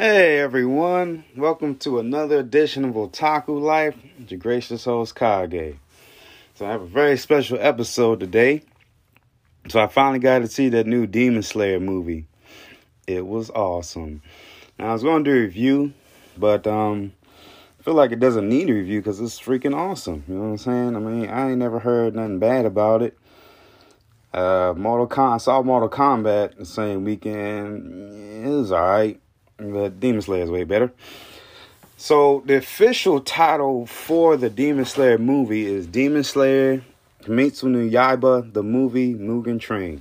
Hey everyone, welcome to another edition of Otaku Life, your gracious host Kage. So I have a very special episode today. So I finally got to see that new Demon Slayer movie. It was awesome. Now I was going to do a review, but I feel like it doesn't need a review because it's freaking awesome. You know what I'm saying? I mean, I ain't never heard nothing bad about it. I saw Mortal Kombat the same weekend. It was alright. But Demon Slayer is way better. So the official title for the Demon Slayer movie is Demon Slayer Kimetsu no Yaiba, the movie Mugen Train.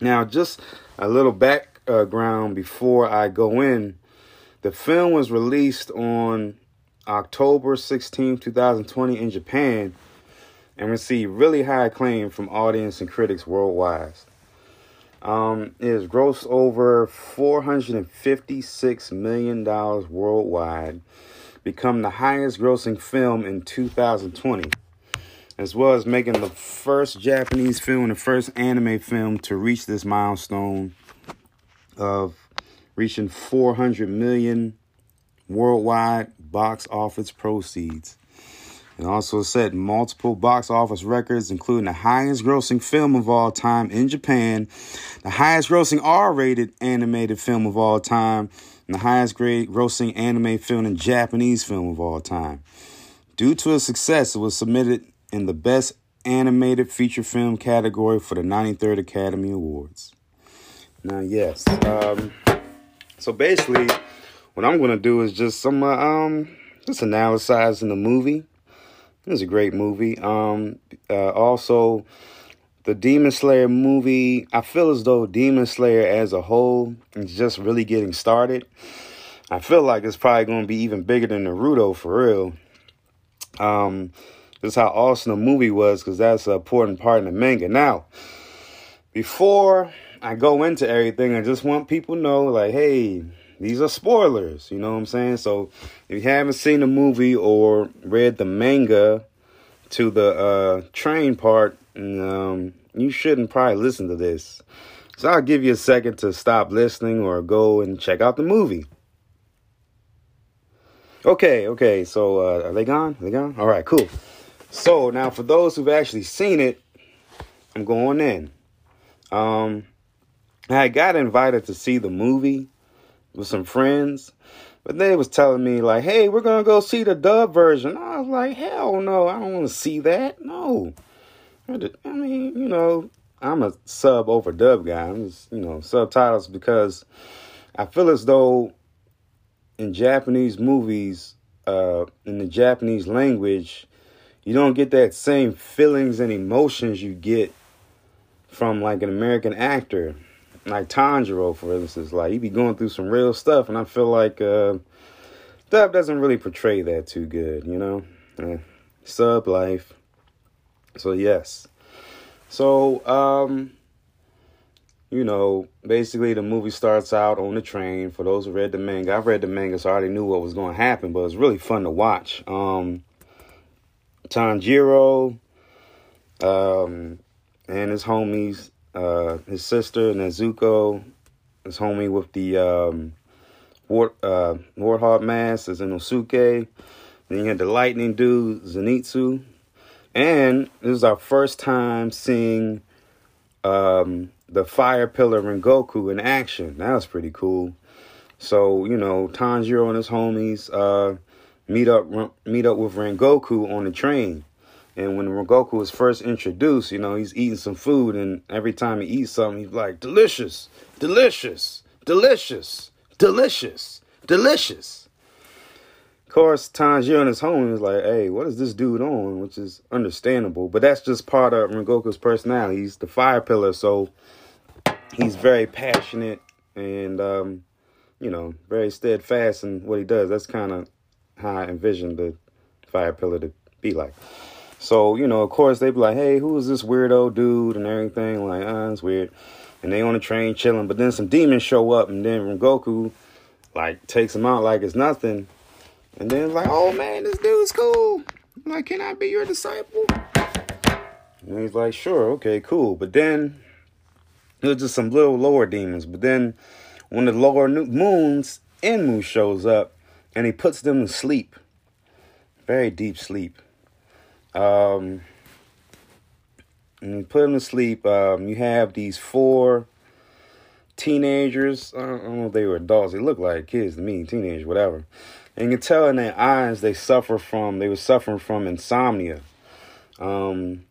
Now, just a little background before I go in. The film was released on October 16, 2020 in Japan and received really high acclaim from audience and critics worldwide. It has grossed over $456 million worldwide, become the highest grossing film in 2020, as well as making the first Japanese film and the first anime film to reach this milestone of reaching $400 million worldwide box office proceeds. It also set multiple box office records, including the highest grossing film of all time in Japan, the highest grossing R-rated animated film of all time, and the highest grossing anime film and Japanese film of all time. Due to its success, it was submitted in the Best Animated Feature Film category for the 93rd Academy Awards. Now, yes. So basically, what I'm going to do is just just analyzing the movie. It was a great movie. Also, the Demon Slayer movie, I feel as though Demon Slayer as a whole is just really getting started. I feel like it's probably going to be even bigger than Naruto, for real. That's how awesome the movie was, because that's an important part in the manga. Now, before I go into everything, I just want people to know, like, hey, these are spoilers, you know what I'm saying? So if you haven't seen the movie or read the manga to the train part, you shouldn't probably listen to this. So I'll give you a second to stop listening or go and check out the movie. Okay, so are they gone? All right, cool. So now for those who've actually seen it, I'm going in. I got invited to see the movie with some friends, but they was telling me like, hey, we're going to go see the dub version. I was like, hell no, I don't want to see that. No. I mean, you know, I'm a sub over dub guy. I'm just, subtitles, because I feel as though in Japanese movies, in the Japanese language, you don't get that same feelings and emotions you get from like an American actor. Like Tanjiro, for instance, like he be going through some real stuff, and I feel like dub doesn't really portray that too good, you know? Sub life. So, yes. So, basically the movie starts out on the train. For those who read the manga, I've read the manga, so I already knew what was going to happen, but it's really fun to watch. Tanjiro and his homies, his sister, Nezuko, his homie with the warthog mask is Inosuke. Then you had the lightning dude, Zenitsu. And this is our first time seeing the fire pillar Rengoku in action. That was pretty cool. So, Tanjiro and his homies meet up with Rengoku on the train. And when Rengoku was first introduced, he's eating some food, and every time he eats something, he's like, delicious, delicious, delicious, delicious, delicious. Of course, Tanjiro and his homie was like, hey, what is this dude on? Which is understandable, but that's just part of Rengoku's personality. He's the fire pillar, so he's very passionate and, very steadfast in what he does. That's kind of how I envisioned the fire pillar to be like. So, of course, they be like, hey, who is this weirdo dude and everything? Like, it's weird. And they on the train chilling. But then some demons show up. And then Rengoku, like, takes him out like it's nothing. And then it's like, oh, man, this dude's cool. I'm like, can I be your disciple? And he's like, sure, okay, cool. But then it was just some little lower demons. But then one of the lower moons Enmu shows up and he puts them to sleep. Very deep sleep. And you put them to sleep. You have these four teenagers. I don't know if they were adults. They look like kids to me, teenagers, whatever. And you can tell in their eyes they were suffering from insomnia. Enmu,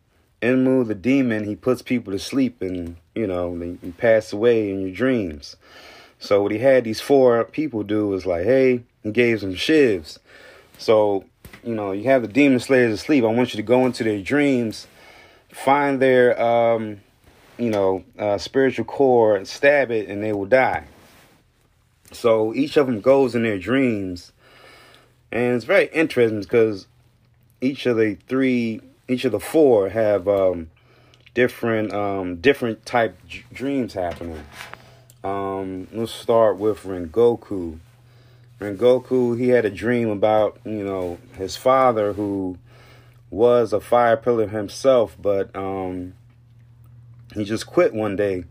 the demon, he puts people to sleep and, you know, they pass away in your dreams. So what he had these four people do was like, hey, he gave them shivs. So, you know, you have the demon slayers asleep. I want you to go into their dreams, find their, spiritual core, stab it, and they will die. So each of them goes in their dreams. And it's very interesting because each of the four have different type dreams happening. Let's start with Rengoku. Rengoku, he had a dream about, you know, his father, who was a fire pillar himself, but he just quit one day.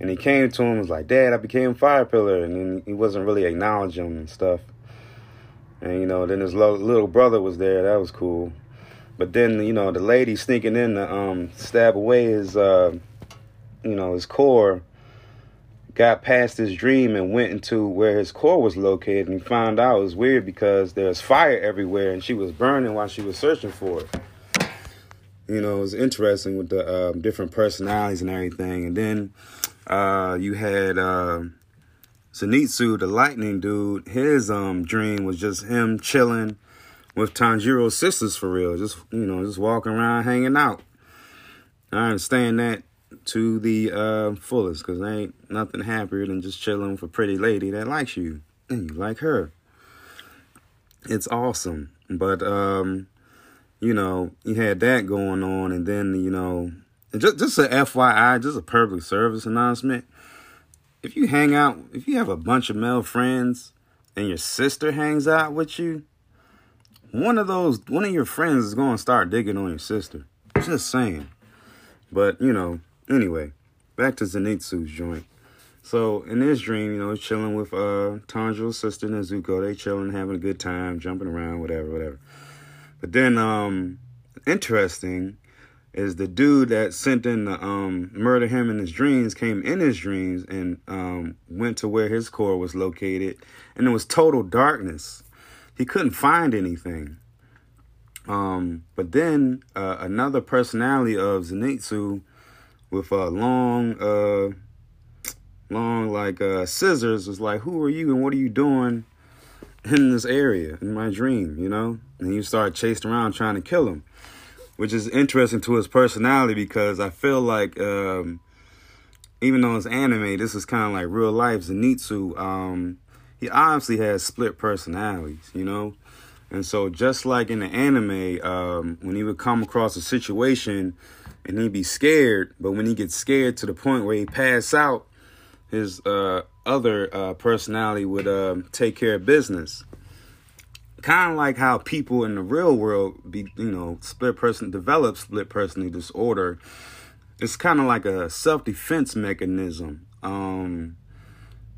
And he came to him and was like, Dad, I became fire pillar. And then he wasn't really acknowledging him and stuff. And, you know, then his little brother was there. That was cool. But then, you know, the lady sneaking in to stab away his core got past his dream and went into where his core was located. And he found out it was weird because there was fire everywhere and she was burning while she was searching for it. You know, it was interesting with the different personalities and everything. And then you had Zenitsu, the lightning dude. His dream was just him chilling with Tanjiro's sisters for real. Just, you know, just walking around, hanging out. I understand that to the fullest, because there ain't nothing happier than just chilling with a pretty lady that likes you and you like her. It's awesome. But, you know, you had that going on. And then, you know, just a FYI, just a public service announcement. If you hang out, if you have a bunch of male friends and your sister hangs out with you, one of your friends is going to start digging on your sister. Just saying. But, you know, anyway, back to Zenitsu's joint. So in this dream, you know, he's chilling with Tanjiro's sister, Nezuko. They chilling, having a good time, jumping around, whatever. But then, interesting is the dude that sent in the murder him in his dreams came in his dreams and went to where his core was located. And it was total darkness. He couldn't find anything. But then another personality of Zenitsu with long scissors was like, who are you and what are you doing in this area, in my dream, you know? And you start chasing around trying to kill him, which is interesting to his personality because I feel like even though it's anime, this is kind of like real life. Zenitsu, he obviously has split personalities, you know? And so just like in the anime, when he would come across a situation and he'd be scared, but when he gets scared to the point where he pass out, his other personality would take care of business. Kind of like how people in the real world, develop split personality disorder. It's kind of like a self-defense mechanism.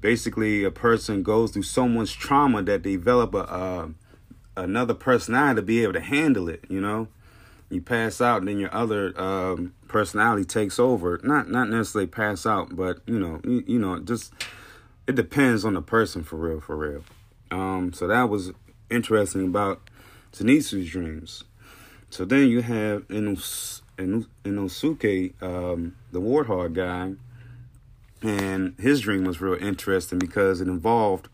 Basically, a person goes through so much trauma that they develop another personality to be able to handle it, you know? You pass out, and then your other personality takes over. Not necessarily pass out, but, you know, just it depends on the person for real. So that was interesting about Zenitsu's dreams. So then you have Inosuke, the warthog guy, and his dream was real interesting because it involved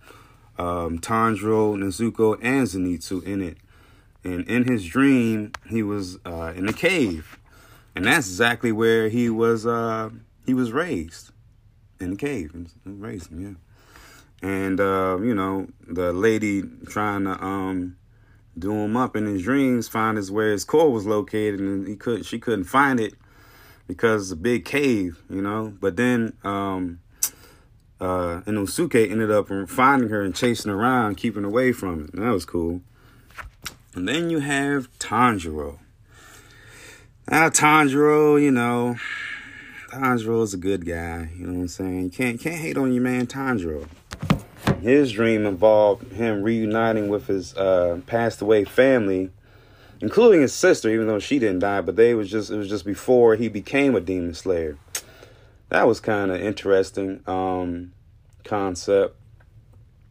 Tanjiro, Nezuko, and Zenitsu in it. And in his dream, he was in a cave. And that's exactly where he was raised. In the cave. He raised him, yeah. And, you know, the lady trying to do him up in his dreams, find his where his core was located, and she couldn't find it because it's a big cave, you know. But then Inosuke ended up finding her and chasing her around, keeping away from it. And that was cool. And then you have Tanjiro. Now Tanjiro, you know, Tanjiro's a good guy. You know what I'm saying? You can't hate on your man Tanjiro. his dream involved him reuniting with his passed away family, including his sister, even though she didn't die, but it was just before he became a Demon Slayer. That was kind of interesting concept,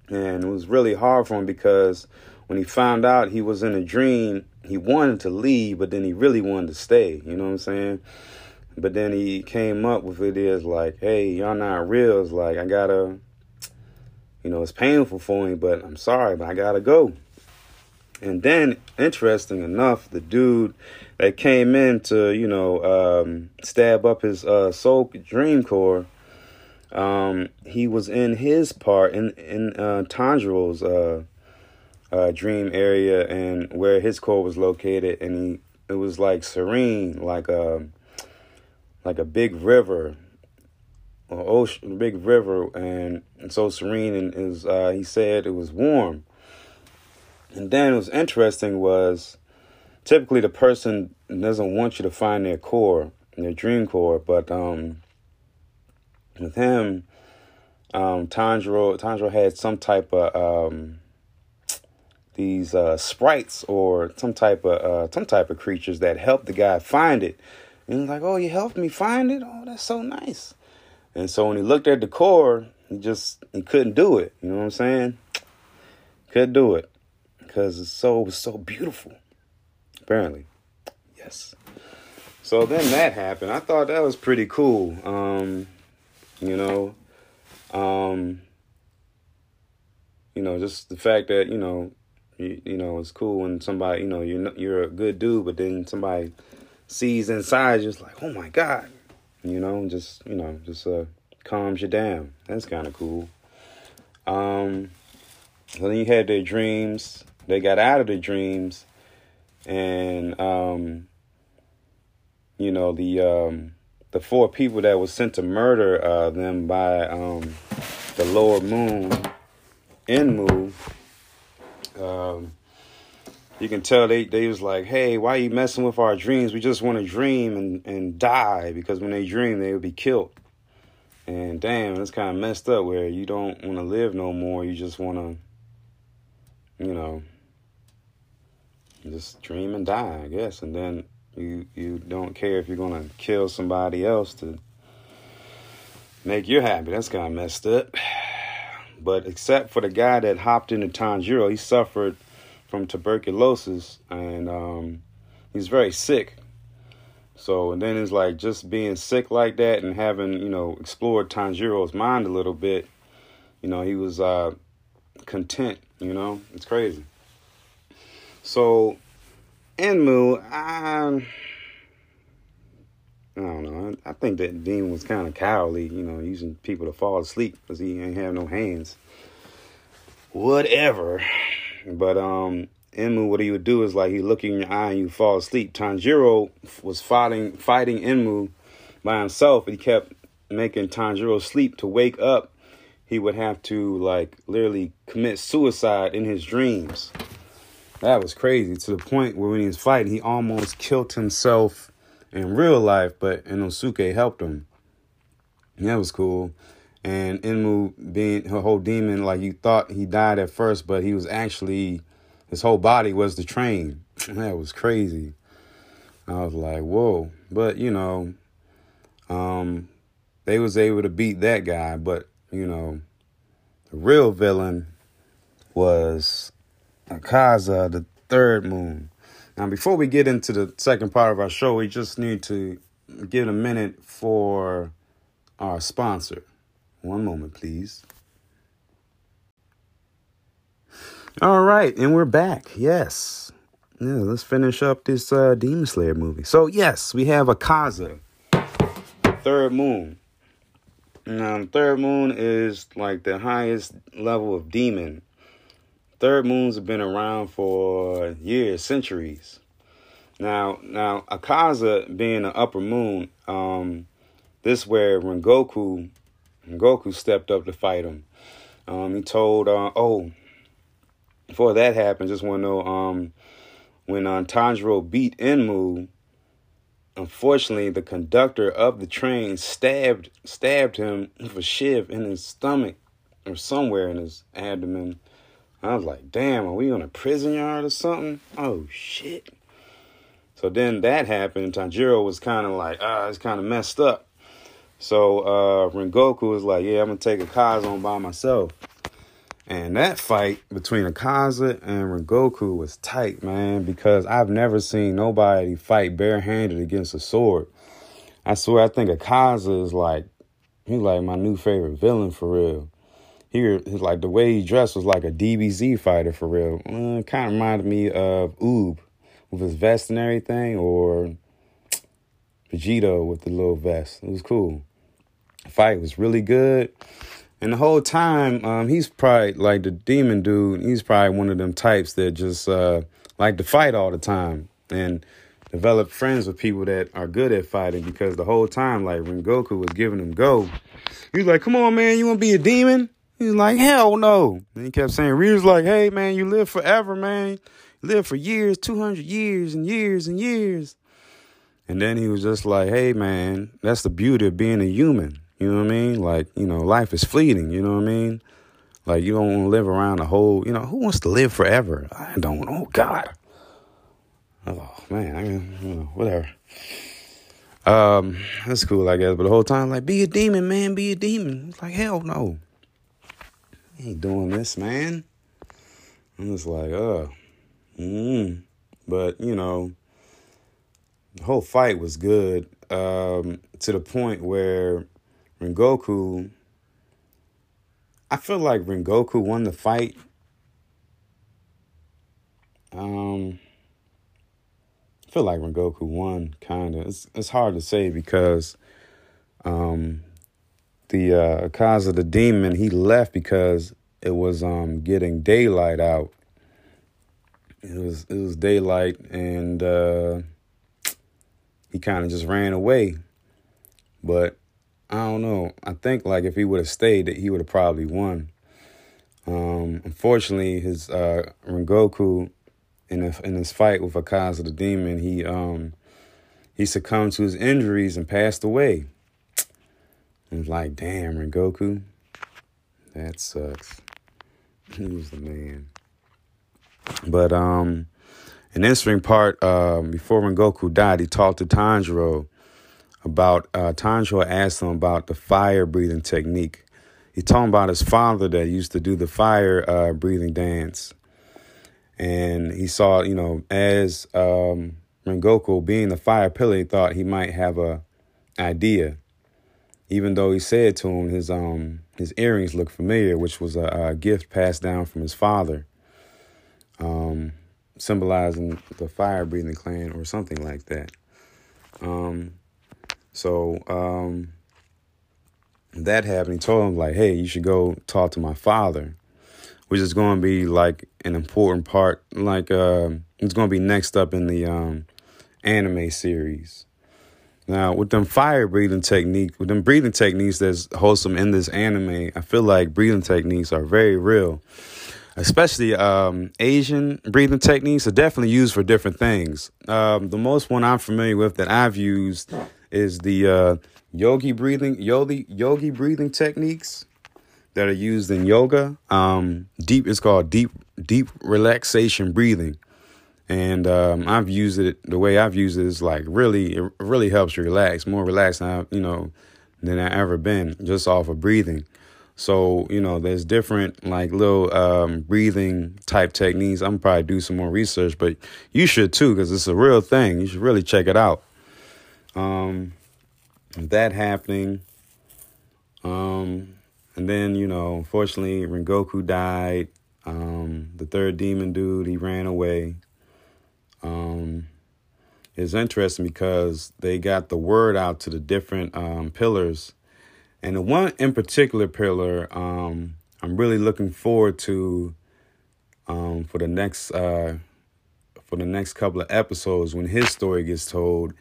and it was really hard for him because when he found out he was in a dream, he wanted to leave, but then he really wanted to stay, you know what I'm saying? But then he came up with it is like, hey, y'all not real. It's like, I gotta, you know, it's painful for me, but I'm sorry, but I gotta go. And then, interesting enough, the dude that came in to, you know, stab up his soul dream core, he was in his part, in Tanjiro's dream area, and where his core was located, and it was like serene, like a big river, or ocean, big river, and so serene, and it was, he said it was warm. And then what's interesting was, typically the person doesn't want you to find their core, their dream core, but with him, Tanjiro had some type of these sprites or some type of creatures that helped the guy find it. And he's like, oh, you helped me find it? Oh, that's so nice. And so when he looked at the core, he couldn't do it. You know what I'm saying? Couldn't do it because his soul was so beautiful, apparently. Yes. So then that happened. I thought that was pretty cool. Just the fact that, you know, it's cool when somebody, you know, you're a good dude, but then somebody sees inside, just like, oh my God, just calms you down. That's kind of cool. So then you had their dreams. They got out of their dreams, and the four people that was sent to murder them by the Lord Moon, Enmu. You can tell they was like, hey, why are you messing with our dreams? We just want to dream and die, because when they dream, they would be killed. And damn, it's kind of messed up where you don't want to live no more. You just want to, just dream and die, I guess. And then you don't care if you're going to kill somebody else to make you happy. That's kind of messed up. But except for the guy that hopped into Tanjiro, he suffered from tuberculosis, and he's very sick. So, and then it's like just being sick like that and having, explored Tanjiro's mind a little bit, he was content, it's crazy. So, Enmu, I don't know, I think that demon was kind of cowardly, using people to fall asleep because he ain't have no hands. Whatever. But Enmu, what he would do is like he look in your eye and you fall asleep. Tanjiro was fighting Enmu by himself. He kept making Tanjiro sleep. To wake up, he would have to literally commit suicide in his dreams. That was crazy, to the point where when he was fighting, he almost killed himself in real life, but Inosuke helped him. And that was cool. And Enmu, being her whole demon, you thought he died at first, but he was actually, his whole body was the train. That was crazy. I was like, whoa. But, they was able to beat that guy. But, the real villain was Akaza, the third moon. Now, before we get into the second part of our show, we just need to give it a minute for our sponsor. One moment, please. All right, and we're back. Yes. Yeah, let's finish up this Demon Slayer movie. So, yes, we have Akaza, the third moon. Now, the third moon is the highest level of demon. Third moons have been around for years, centuries. Now Akaza being an upper moon, this where Rengoku stepped up to fight him. He told, before that happened, just want to know, when Tanjiro beat Enmu, unfortunately, the conductor of the train stabbed him with a shiv in his stomach. or somewhere in his abdomen. I was like, damn, are we on a prison yard or something? Oh, shit. So then that happened. Tanjiro was kind of like, it's kind of messed up. So Rengoku was like, yeah, I'm going to take Akaza on by myself. And that fight between Akaza and Rengoku was tight, man, because I've never seen nobody fight barehanded against a sword. I swear, I think Akaza is like, he's like my new favorite villain for real. He's like, the way he dressed was like a DBZ fighter for real. Kind of reminded me of Oob with his vest and everything, or Vegito with the little vest. It was cool. The fight was really good. And the whole time, he's probably like the demon dude. He's probably one of them types that just like to fight all the time and develop friends with people that are good at fighting, because the whole time, like, Rengoku was giving him go. He was like, come on, man, you want to be a demon? He's like, hell no. And he kept saying, Ryu's like, hey, man, you live forever, man. You live for years, 200 years and years and years. And then he was just like, hey, man, that's the beauty of being a human. You know what I mean? Like, you know, life is fleeting. You know what I mean? Like, you don't want to live around a whole, you know, who wants to live forever? I don't. Oh, God. Oh, man. You know, whatever. That's cool, I guess. But the whole time, like, be a demon, man. Be a demon. It's like, hell no. I ain't doing this, man. I'm just like, But, you know, the whole fight was good, to the point where Rengoku, I feel like Rengoku won the fight. I feel like Rengoku won, kind of. It's hard to say because the Akaza, the demon, he left because it was getting daylight out. It was daylight, and he kind of just ran away. But I don't know. I think, like, if he would have stayed, that he would have probably won. Unfortunately, his Rengoku in his fight with Akaza the demon, he succumbed to his injuries and passed away. And like, damn, Rengoku, that sucks. He was the man. But an interesting part, before Rengoku died, he talked to Tanjiro. Tanjiro asked him about the fire breathing technique. He's talking about his father that used to do the fire breathing dance. And he saw, you know, as Rengoku being the fire pillar, he thought he might have a idea. Even though he said to him his earrings looked familiar, which was a gift passed down from his father, symbolizing the fire breathing clan or something like that. So that happened. He told him, like, hey, you should go talk to my father, which is going to be, like, an important part. Like, it's going to be next up in the anime series. Now, with them breathing techniques that's wholesome in this anime, I feel like breathing techniques are very real. Especially Asian breathing techniques are definitely used for different things. The most one I'm familiar with that I've used is the yogi breathing techniques that are used in yoga. It's called deep relaxation breathing, and I've used it. The way I've used it is like it really helps you relax, more relaxed than I ever been just off of breathing. So, you know, there's different like little breathing type techniques. I'm probably do some more research, but you should too, because it's a real thing. You should really check it out. That happening. And then, you know, unfortunately, Rengoku died. The third demon dude, he ran away. It's interesting because they got the word out to the different pillars. And the one in particular pillar, I'm really looking forward to for the next couple of episodes when his story gets told,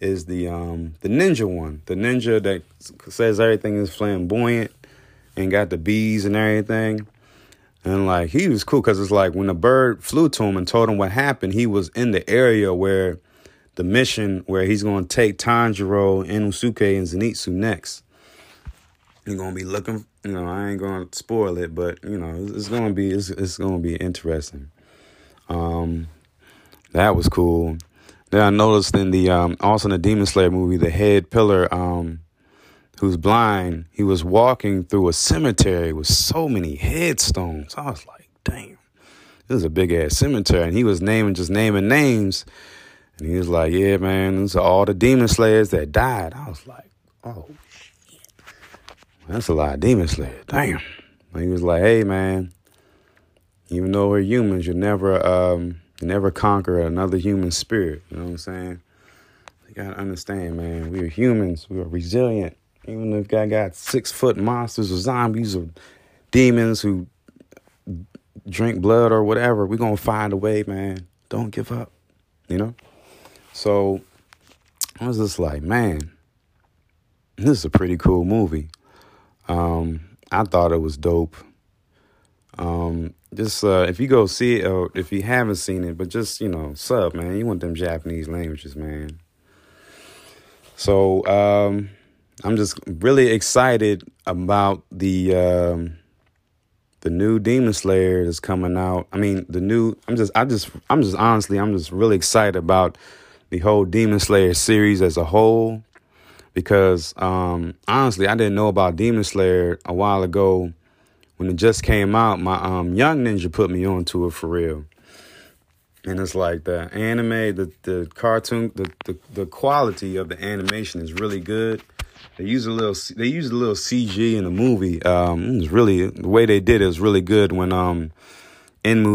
is the ninja one. The ninja that says everything is flamboyant and got the bees and everything. And, like, he was cool because it's like when the bird flew to him and told him what happened, he was in the area where the mission where he's going to take Tanjiro, Inosuke, and Zenitsu next. You're gonna be looking, you know, I ain't gonna spoil it, but you know, it's gonna be interesting. That was cool. Then I noticed in the also in the Demon Slayer movie, the head pillar, who's blind, he was walking through a cemetery with so many headstones. I was like, damn, this is a big ass cemetery, and he was naming names, and he was like, yeah, man, these are all the Demon Slayers that died. I was like, oh shit, that's a lot of Demon Slayer, damn. And he was like, hey, man, even though we're humans, you never conquer another human spirit. You know what I'm saying? You gotta understand, man. We are humans. We are resilient. Even if I got 6-foot monsters or zombies or demons who drink blood or whatever, we're gonna find a way, man. Don't give up. You know? So I was just like, man, this is a pretty cool movie. I thought it was dope. Just if you go see it, or if you haven't seen it, but just, you know, sub, man. You want them Japanese languages, man. So I'm just really excited about the new Demon Slayer that's coming out. I mean, I'm just really excited about the whole Demon Slayer series as a whole, because honestly, I didn't know about Demon Slayer a while ago. When it just came out, my young ninja put me onto it for real. And it's like the anime, the cartoon, the quality of the animation is really good. They used a little CG in the movie. It was really, the way they did it was really good. When Enmu,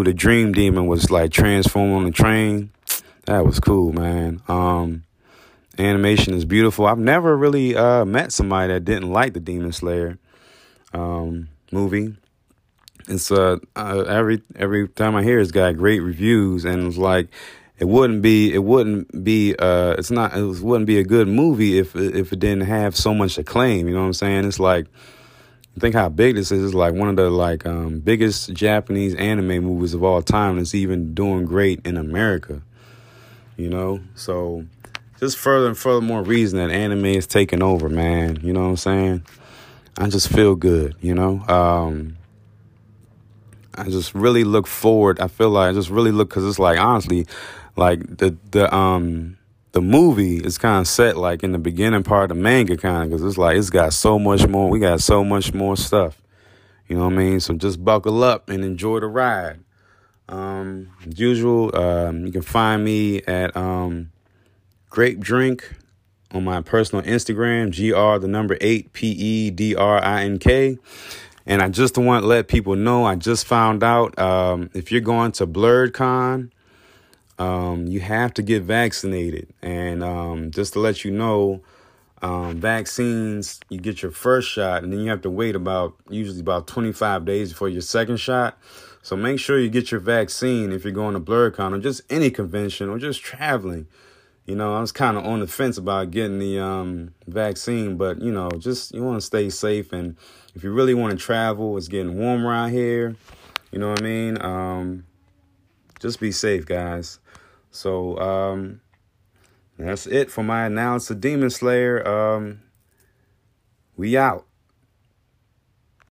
the Dream Demon, was like transformed on the train, that was cool, man. Animation is beautiful. I've never really met somebody that didn't like the Demon Slayer movie. It's every time I hear it's got great reviews, and it's like it wouldn't be a good movie if it didn't have so much acclaim. You know what I'm saying? It's like, think how big this is. It's like one of the biggest Japanese anime movies of all time. It's even doing great in America. You know, so just further more reason that anime is taking over, man. You know what I'm saying? I just feel good, you know. I just really look forward. I feel like I just really look, because it's like, honestly, like the movie is kind of set like in the beginning part of the manga, kind of, because it's like it's got so much more. We got so much more stuff. You know what I mean? So just buckle up and enjoy the ride. As usual, you can find me at Grape Drink on my personal Instagram, gr8pedrink. And I just want to let people know, I just found out, if you're going to BlurCon, you have to get vaccinated. And just to let you know, vaccines, you get your first shot, and then you have to wait usually about 25 days before your second shot. So make sure you get your vaccine if you're going to BlurCon or just any convention or just traveling. You know, I was kind of on the fence about getting the vaccine, but, you know, just you want to stay safe. And if you really want to travel, it's getting warmer out here. You know what I mean? Just be safe, guys. So that's it for my analysis of Demon Slayer. We out.